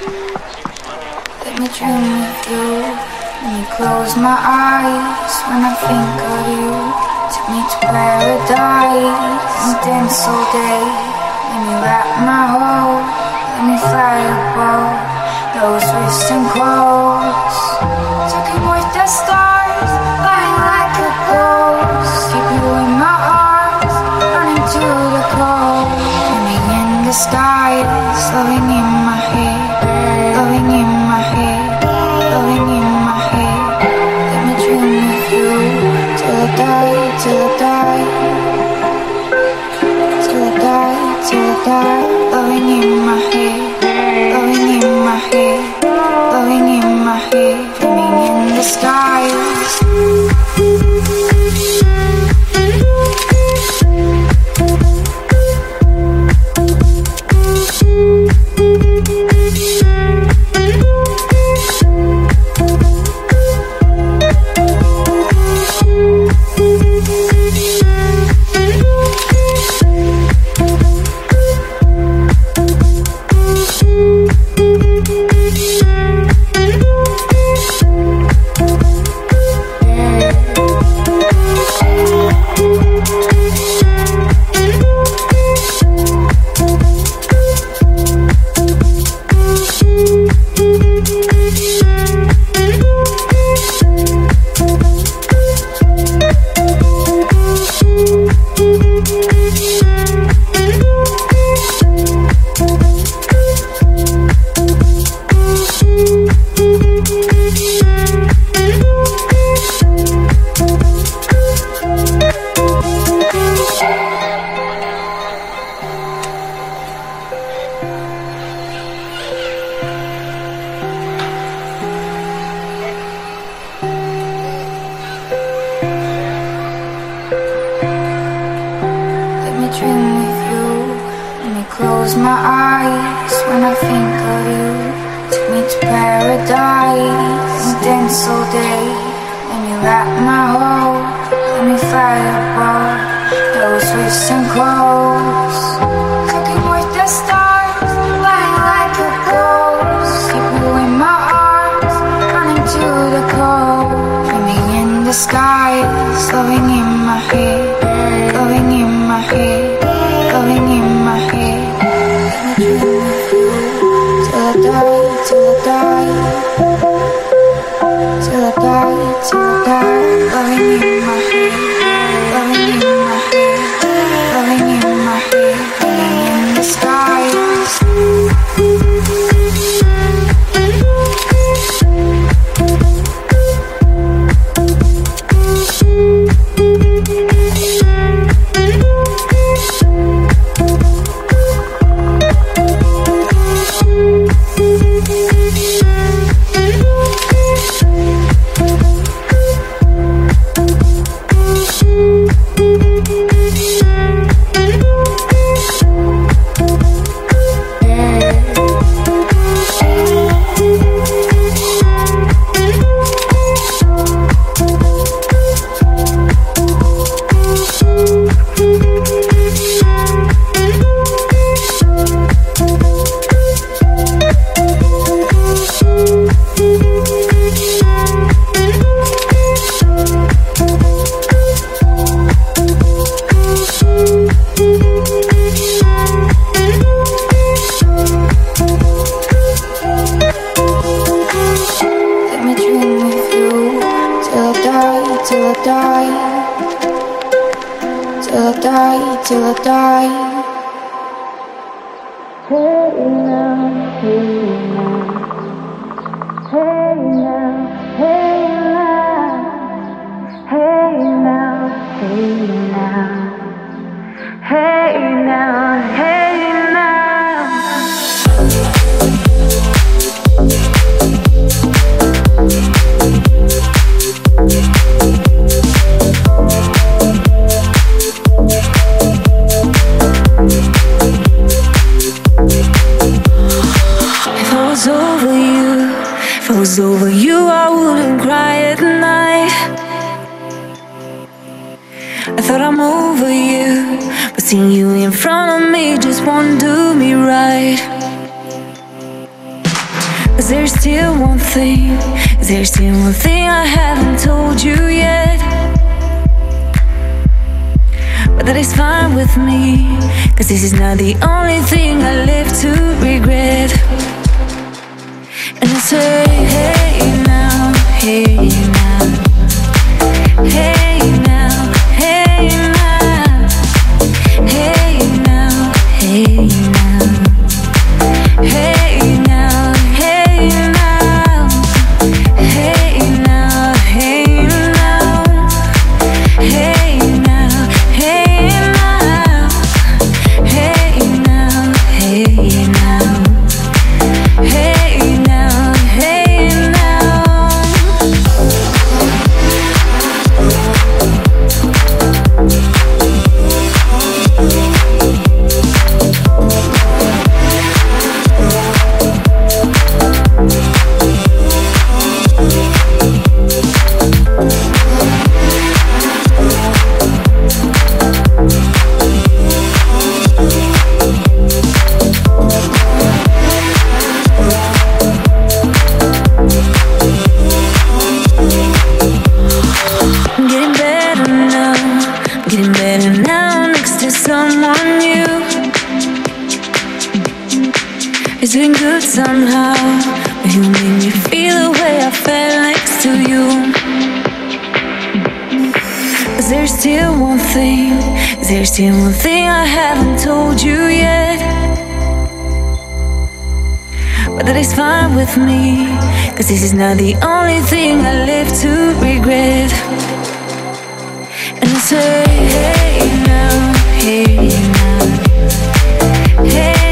Let me dream with you, let me close my eyes when I think of you. Take me to paradise and dance all day. Let me wrap my whole, let me fly above those wrists and clothes. Talking with the stars, flying like a ghost. Keep you in my arms, running to the cold. Let me in the skies, loving in my head. Till I die, blowing in my head, blowing in my head, blowing in my head, dreaming in the skies. My eyes when I think of you. Take me to paradise and dance all day. Let me wrap my whole, let me fly above those wrists and clothes. Cooking with the stars, flying like a ghost. Keep you in my arms, running to the cold. Dreaming in the skies, loving in my head, loving in my head, loving in my head. Dream with you, till I die, loving in my head, loving in my head, loving in my head, living in the skies. there's still one thing, there's still one thing I haven't told you yet. But that is fine with me, cause this is not the only thing I live to regret. And I say, hey now, hey now, hey now, hey now, hey now, hey now, hey now. Somehow, you made me feel the way I felt next to you. But there's still one thing, there's still one thing I haven't told you yet. But that is fine with me, cause this is not the only thing I live to regret. And I say, hey now, hey now, hey.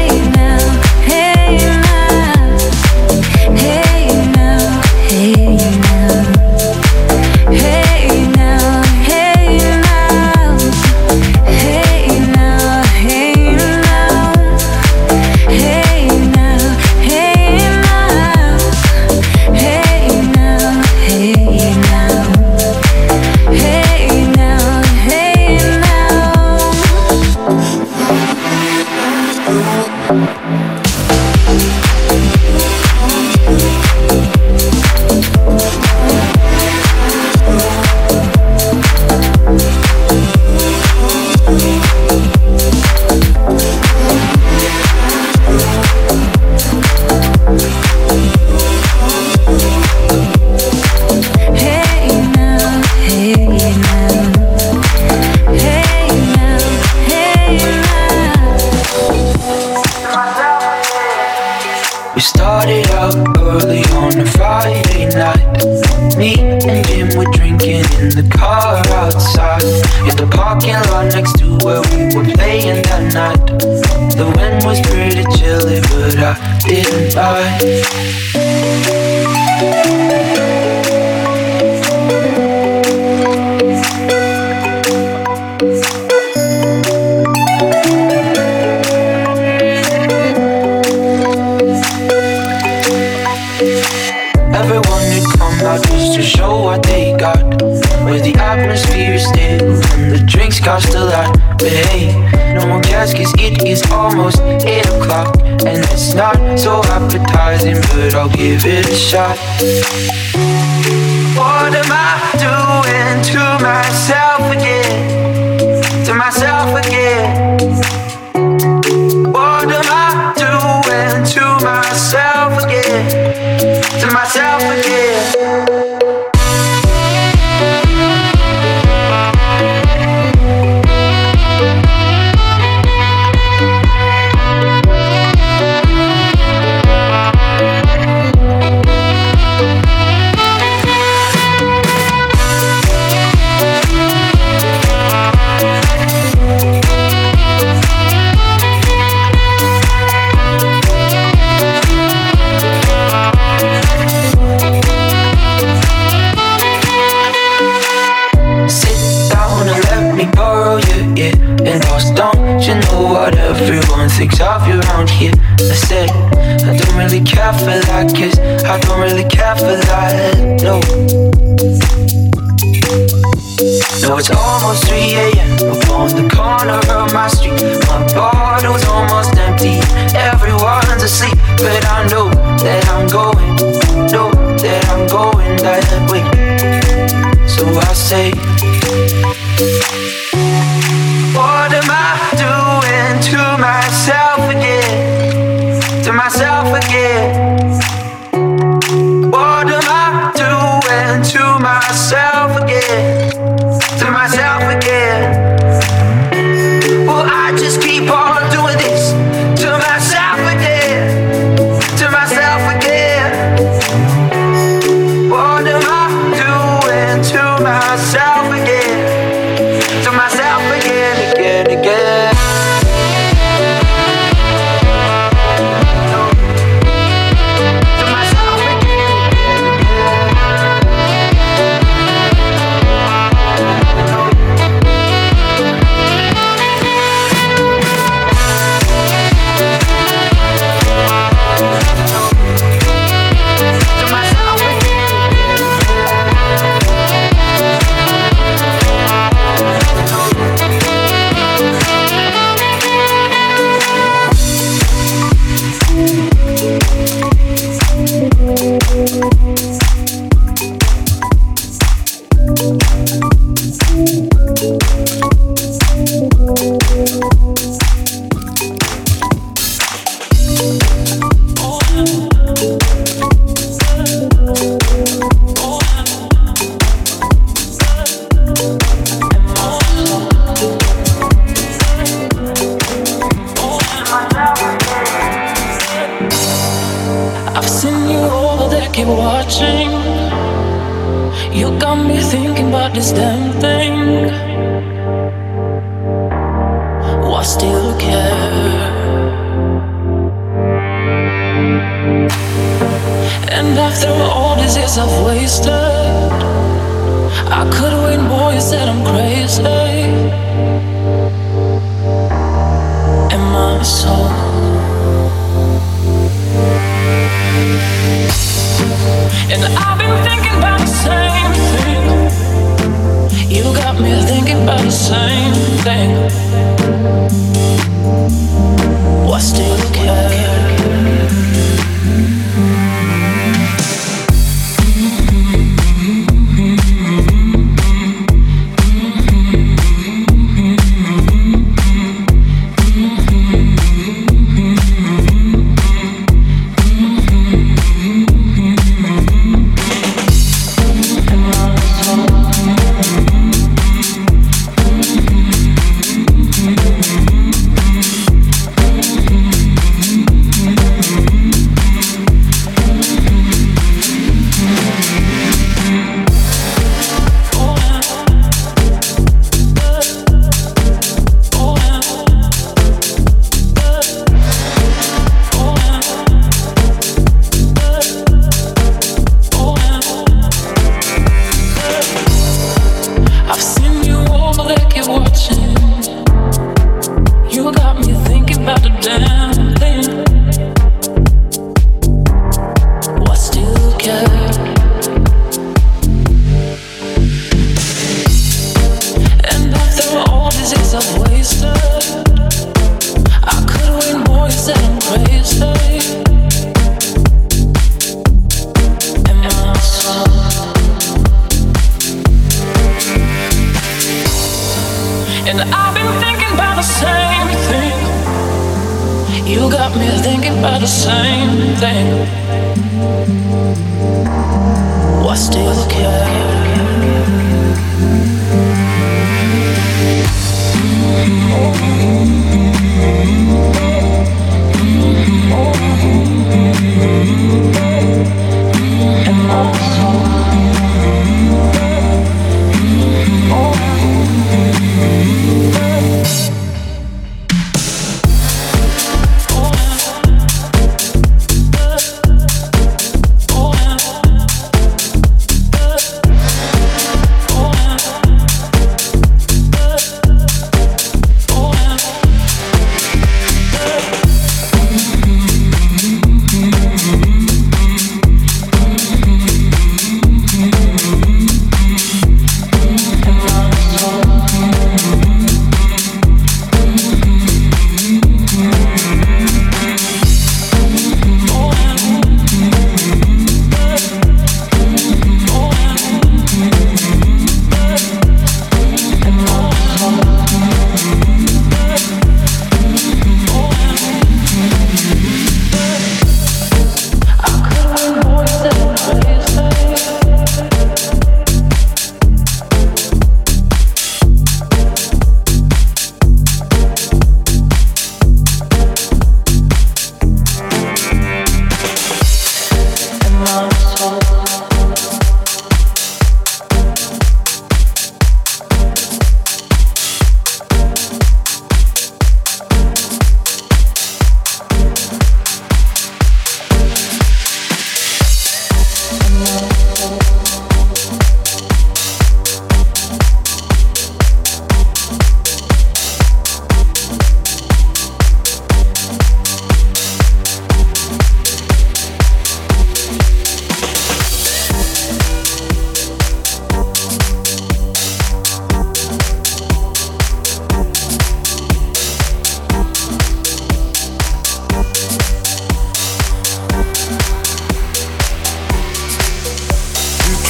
asleep, but I know that I'm going, know that I'm going that way. So I say, what am I doing to myself again? To myself again. What am I doing to myself again? To myself again. Well, I just keep on doing this to myself again, to myself again. What am I doing to myself again, to myself again, again, again?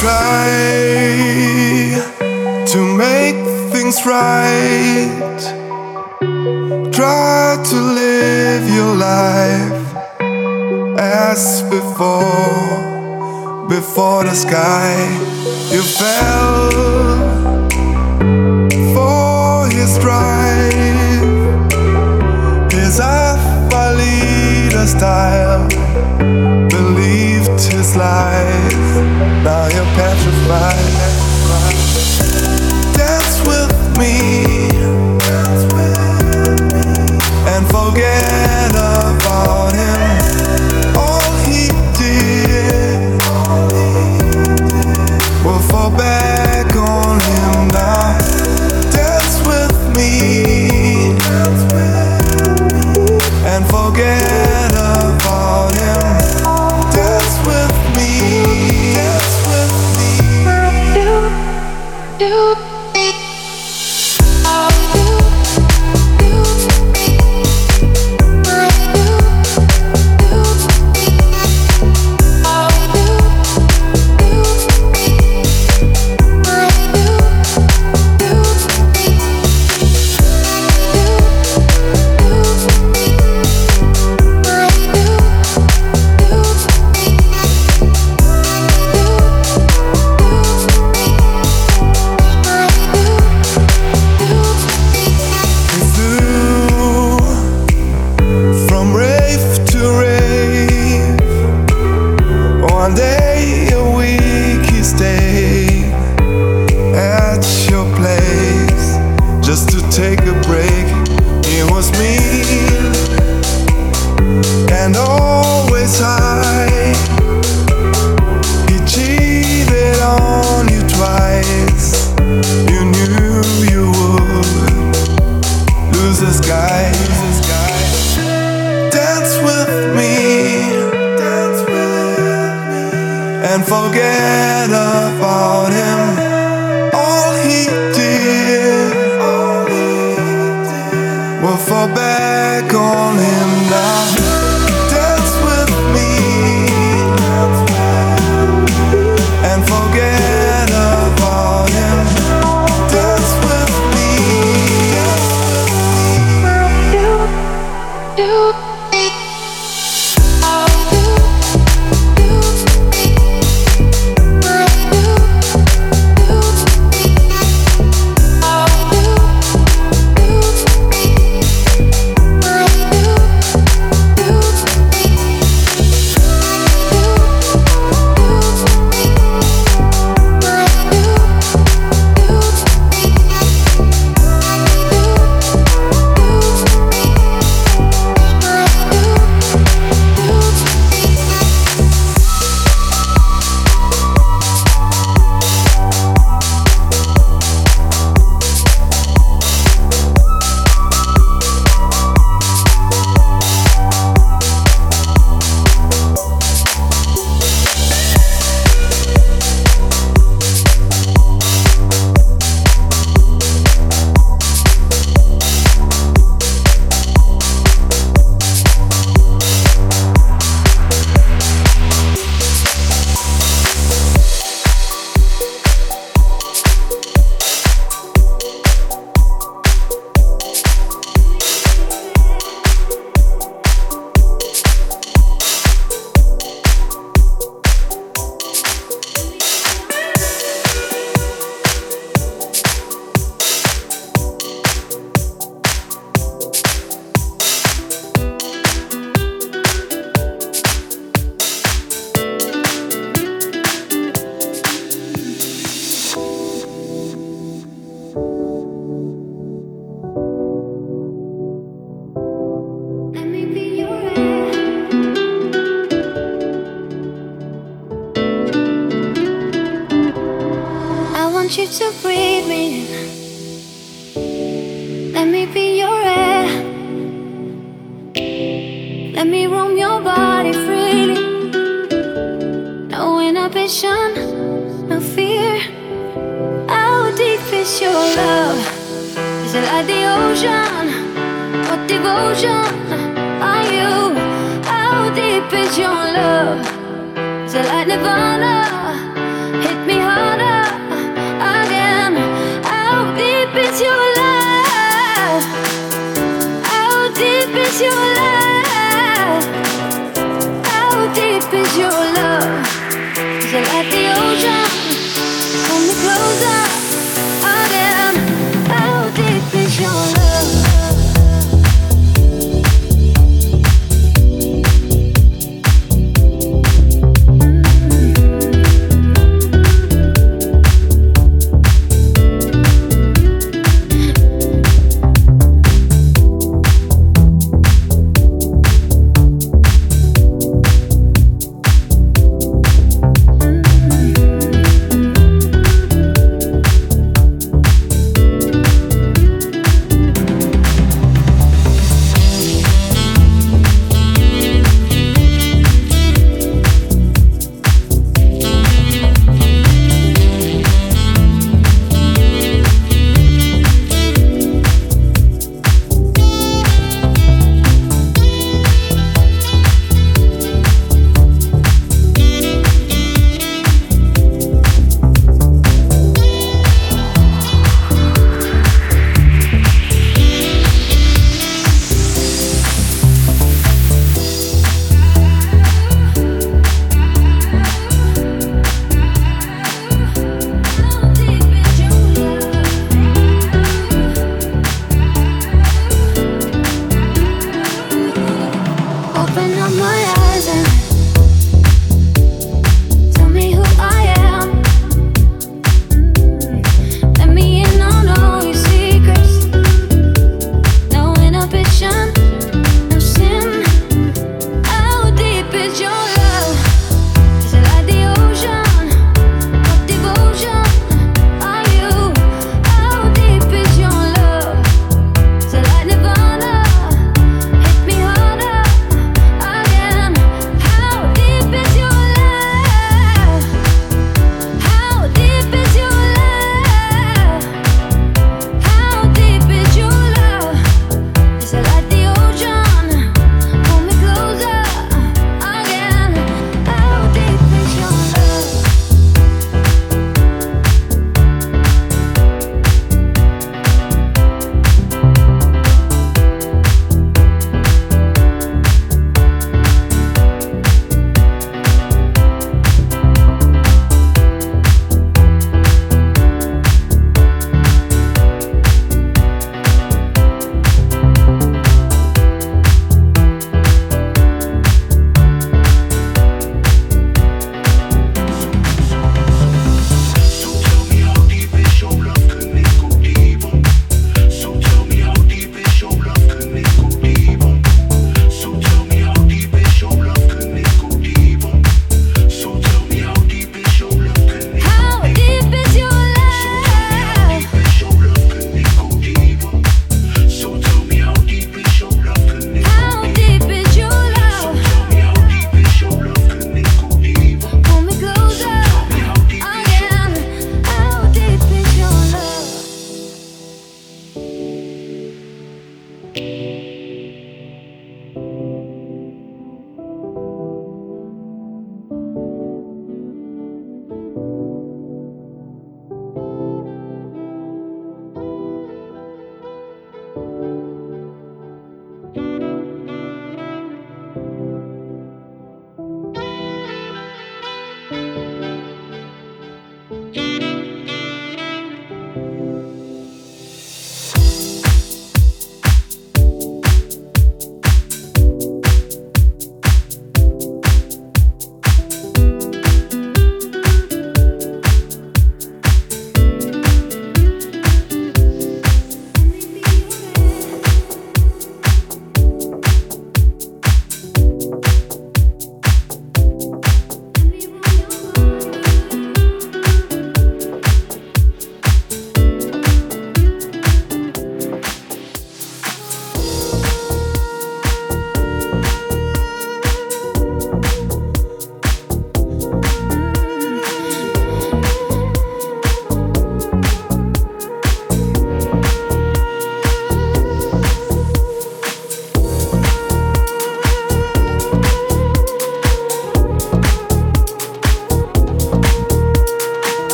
try to make things right. Try to live your life as before, before the sky. You fell for his drive, his Avalita style. His life, now you're petrified. Dance with me and forget about him. All he did, we'll fall back on him now. Dance with me and forget about him. You your love, it's like Nirvana, hit me.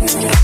We're not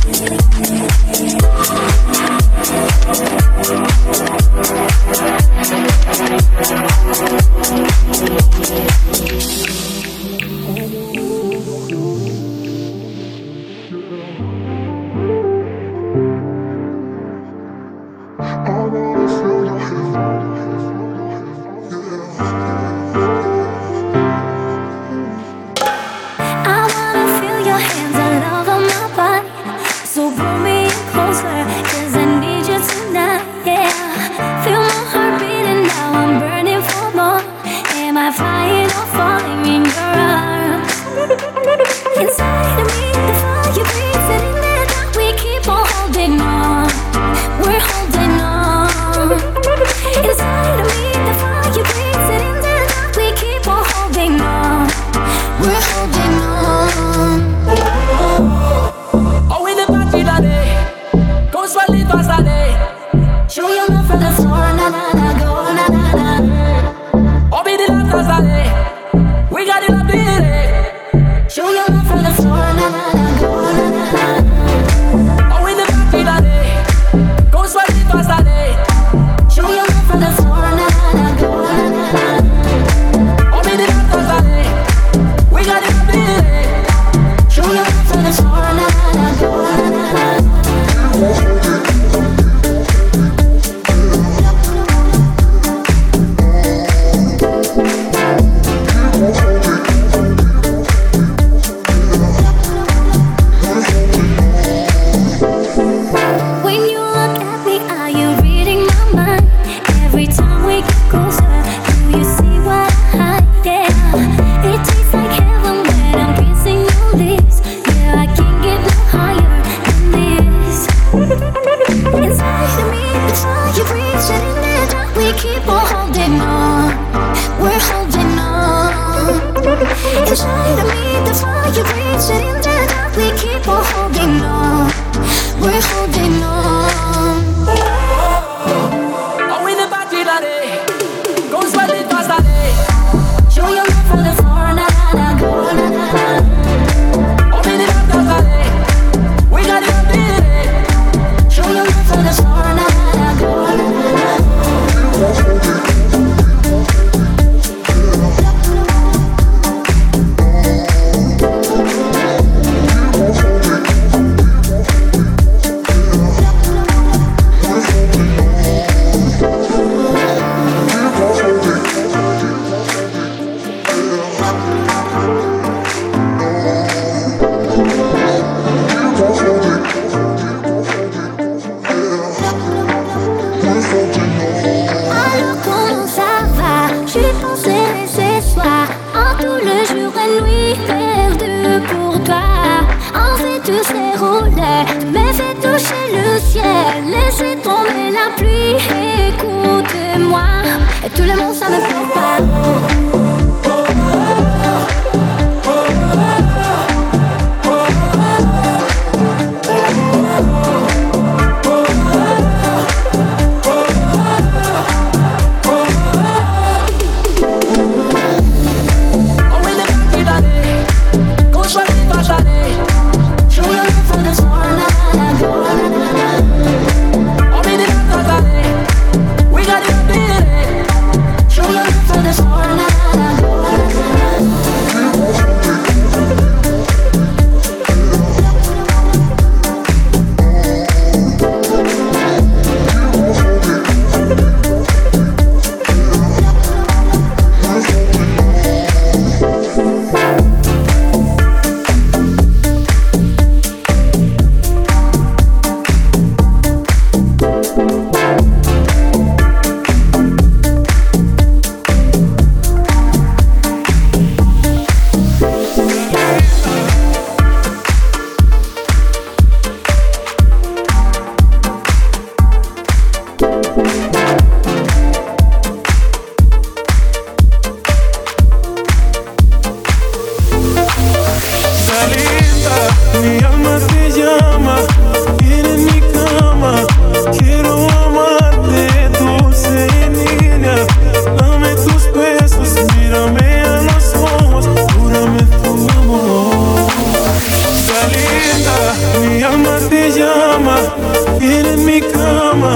Enemy kama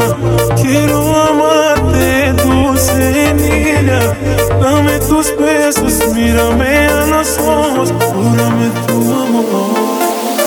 quiero amarte dulce niña, dame tus besos, mírame a los ojos, júrame tu amor. Mira,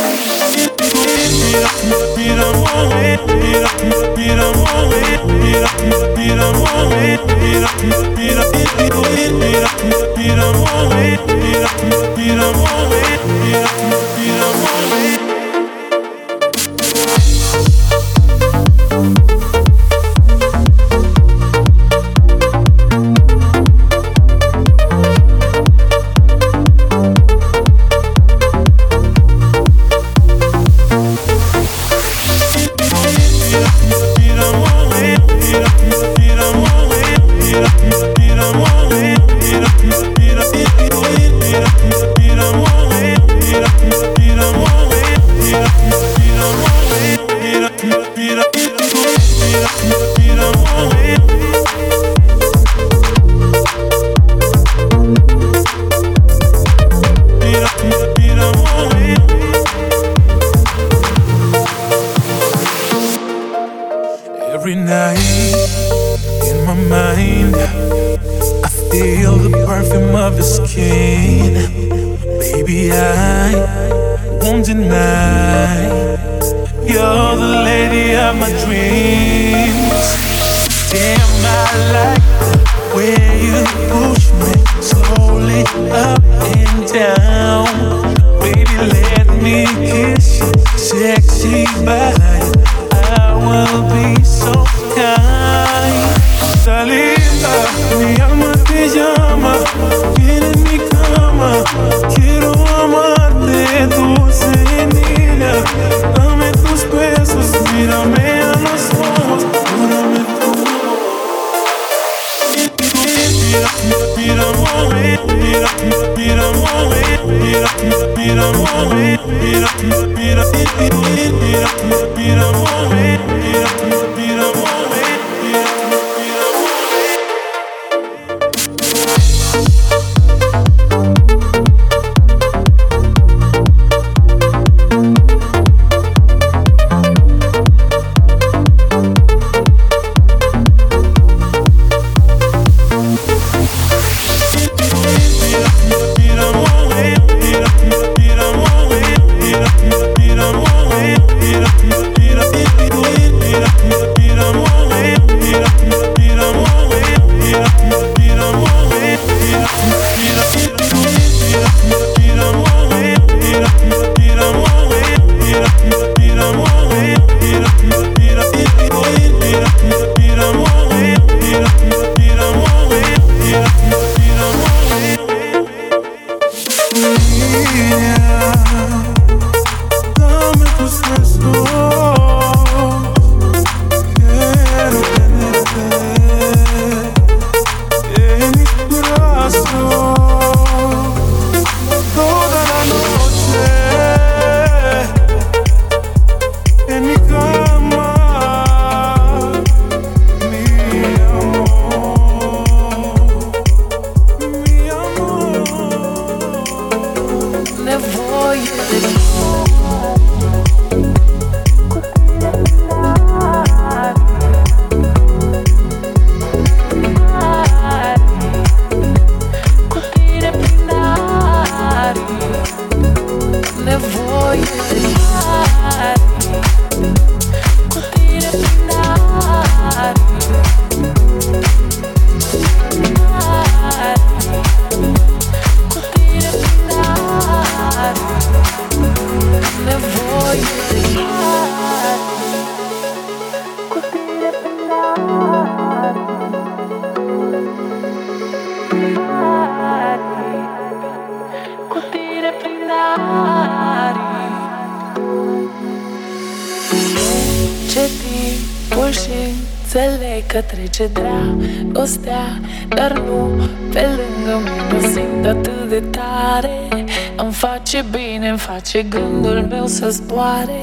ce gândul meu să zboare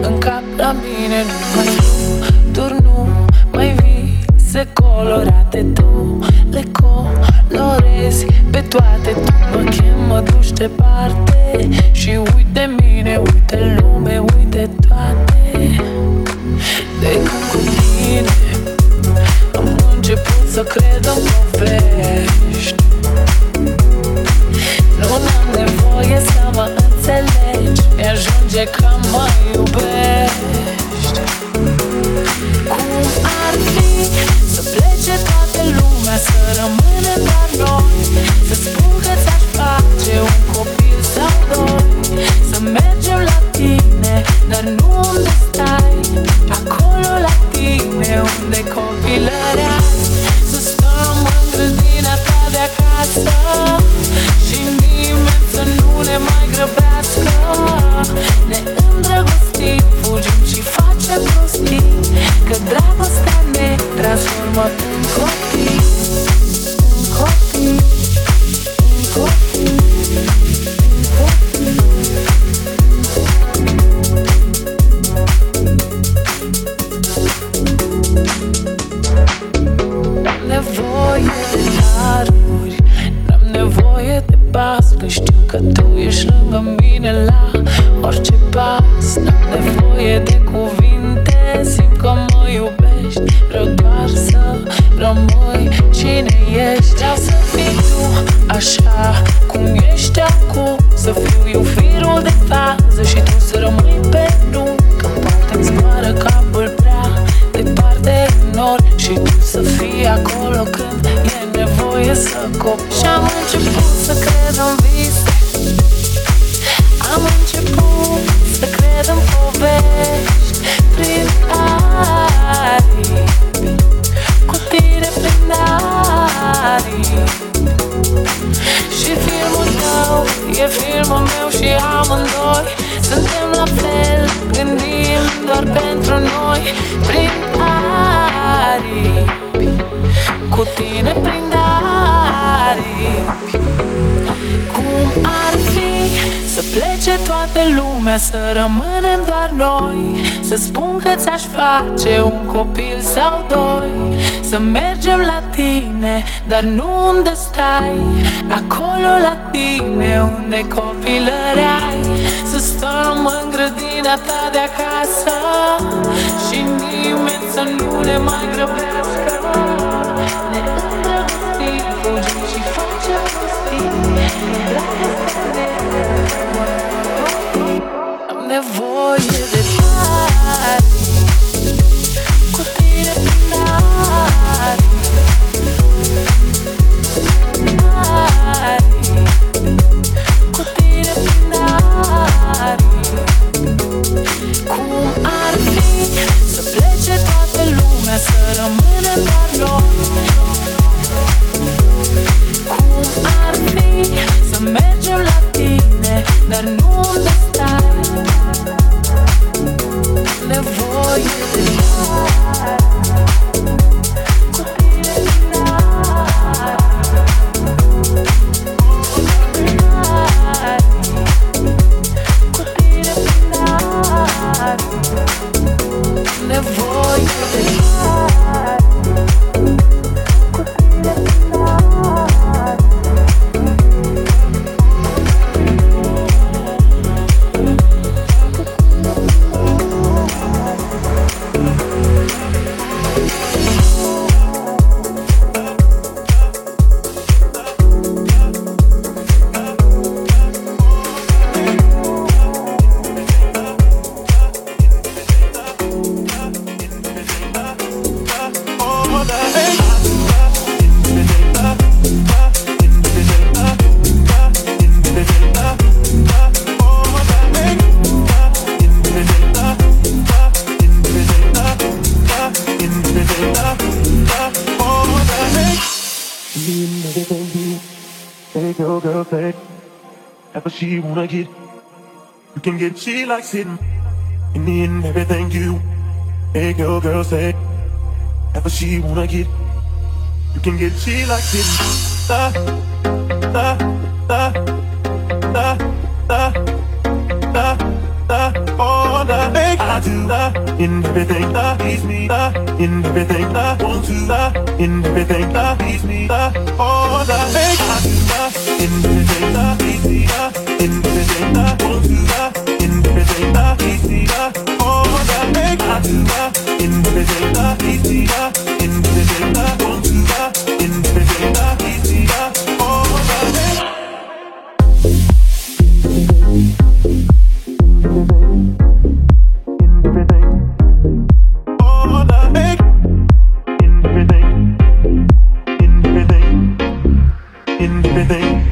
în cap la mine. Nu mai turn, nu mai vise colorate. Tu le colorezi pe toate. Tu mă chem, mă duci departe și uite mine, uite lume, uite toate. Acolo la tine unde copilărea să stăm în grădina ta de acasă și nimeni să nu ne mai grăbească. Ne îndrăgostim, fugim și facem prostii, că dragostea ne transformă în copii. Să rămânem doar noi, să spun că ți-aș face un copil sau doi, să mergem la tine, dar nu unde stai, acolo la tine unde copilăreai, să stăm în grădina ta de acasă și nimeni să nu ne mai grăbească. Ne îndrăgostim, fugim și facem prostii, dragostea ne transformă. Nevoie de bani, cu tine prin ani, ani, cu tine prin ani. Cum ar fi să plece toată lumea, să rămânem doar noi? Cum ar fi să mergem la tine, dar nu unde stai? She wanna get, you can get. She likes it, in the end everything you make your girl say. Ever she wanna get, you can get. She likes it. Da da da da da da da. Oh da, I do da in everything da. Please me da in everything da. Want to da in everything da. Please me da. Oh da, I do da in everything da. Please me da. In the data, won't do that. In the data, easy that. Oh, that make I do that. In the data, easy that. In the data, won't do that. In the data, easy that. Oh, that make. Oh, that make. In the data, in the data, in the data. Oh, that make. In the data, in the data, in the data, in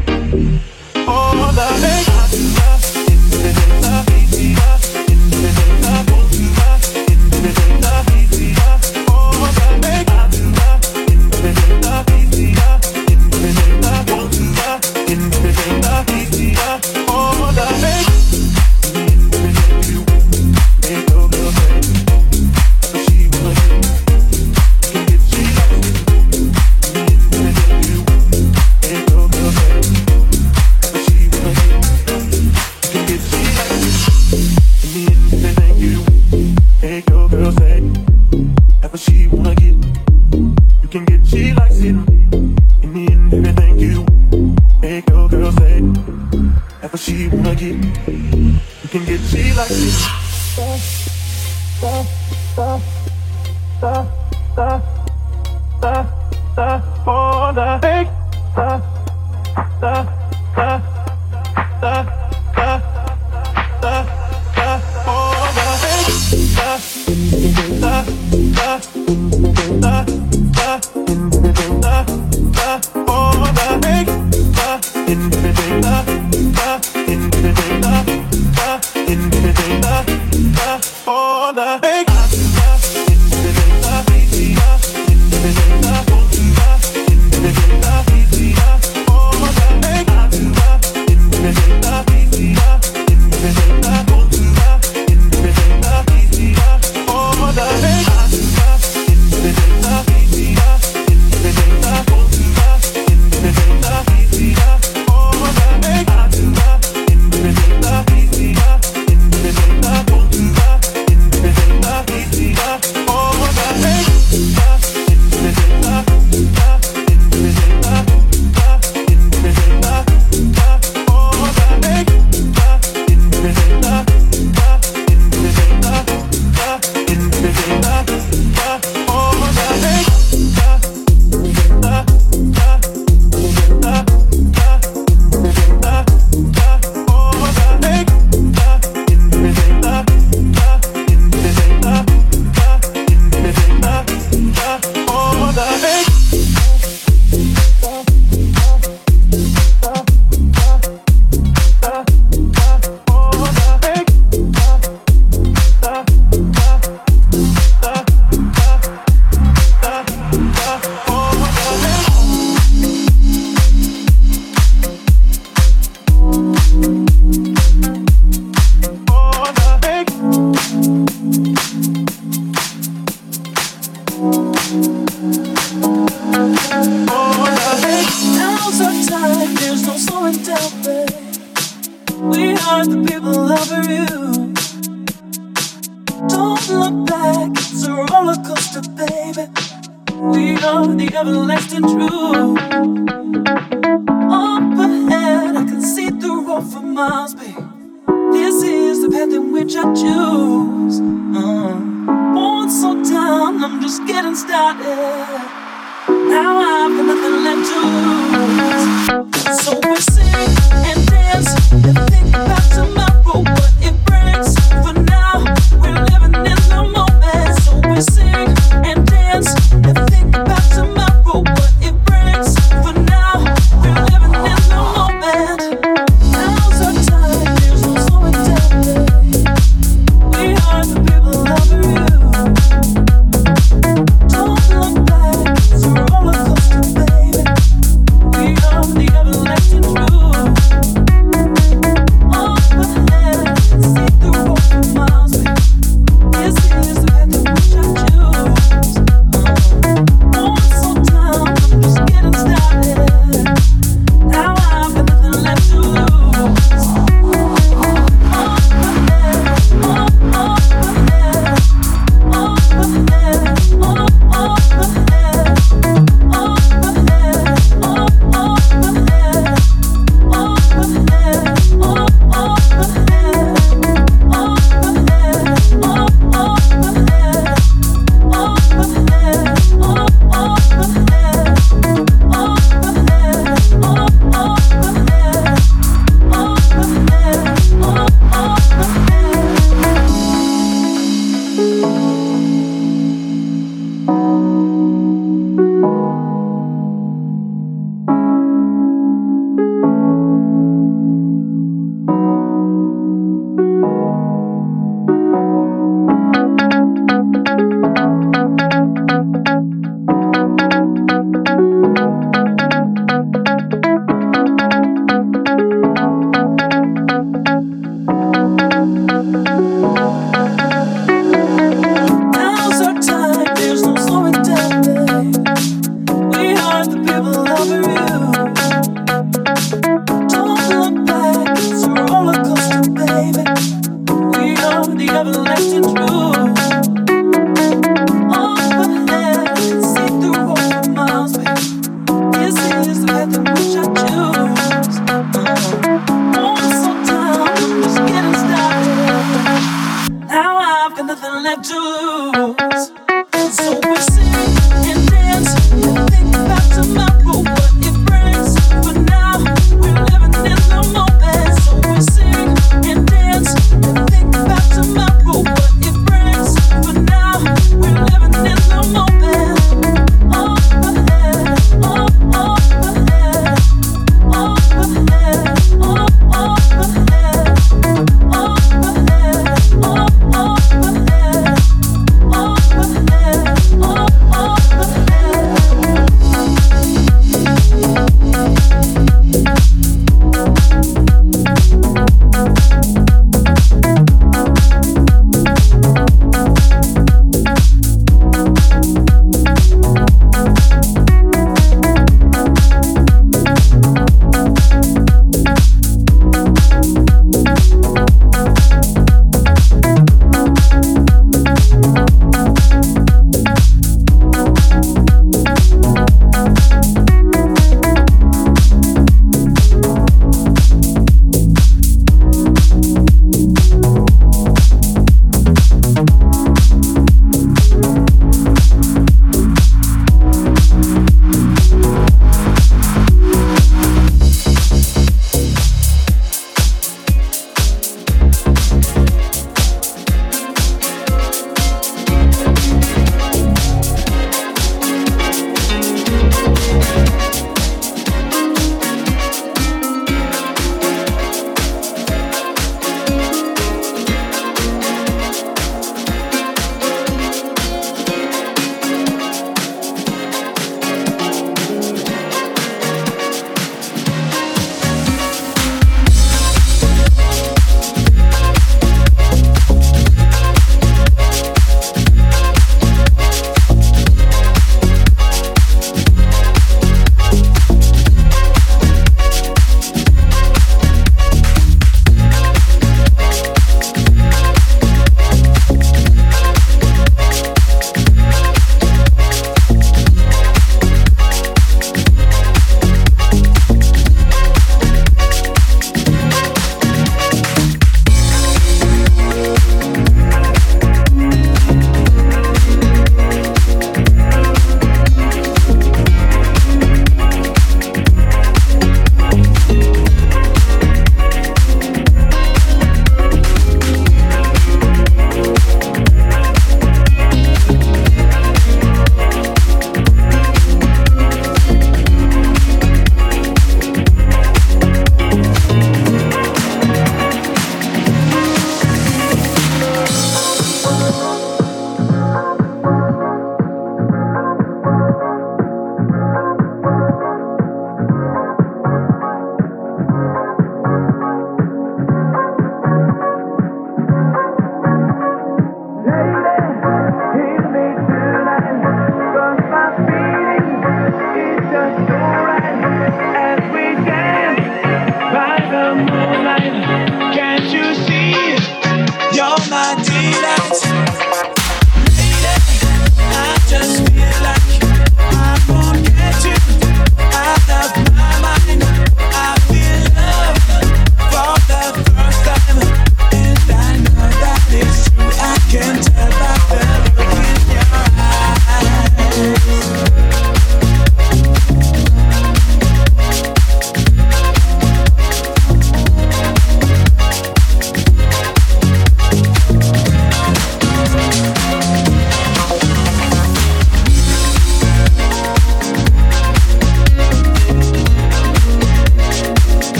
I do. So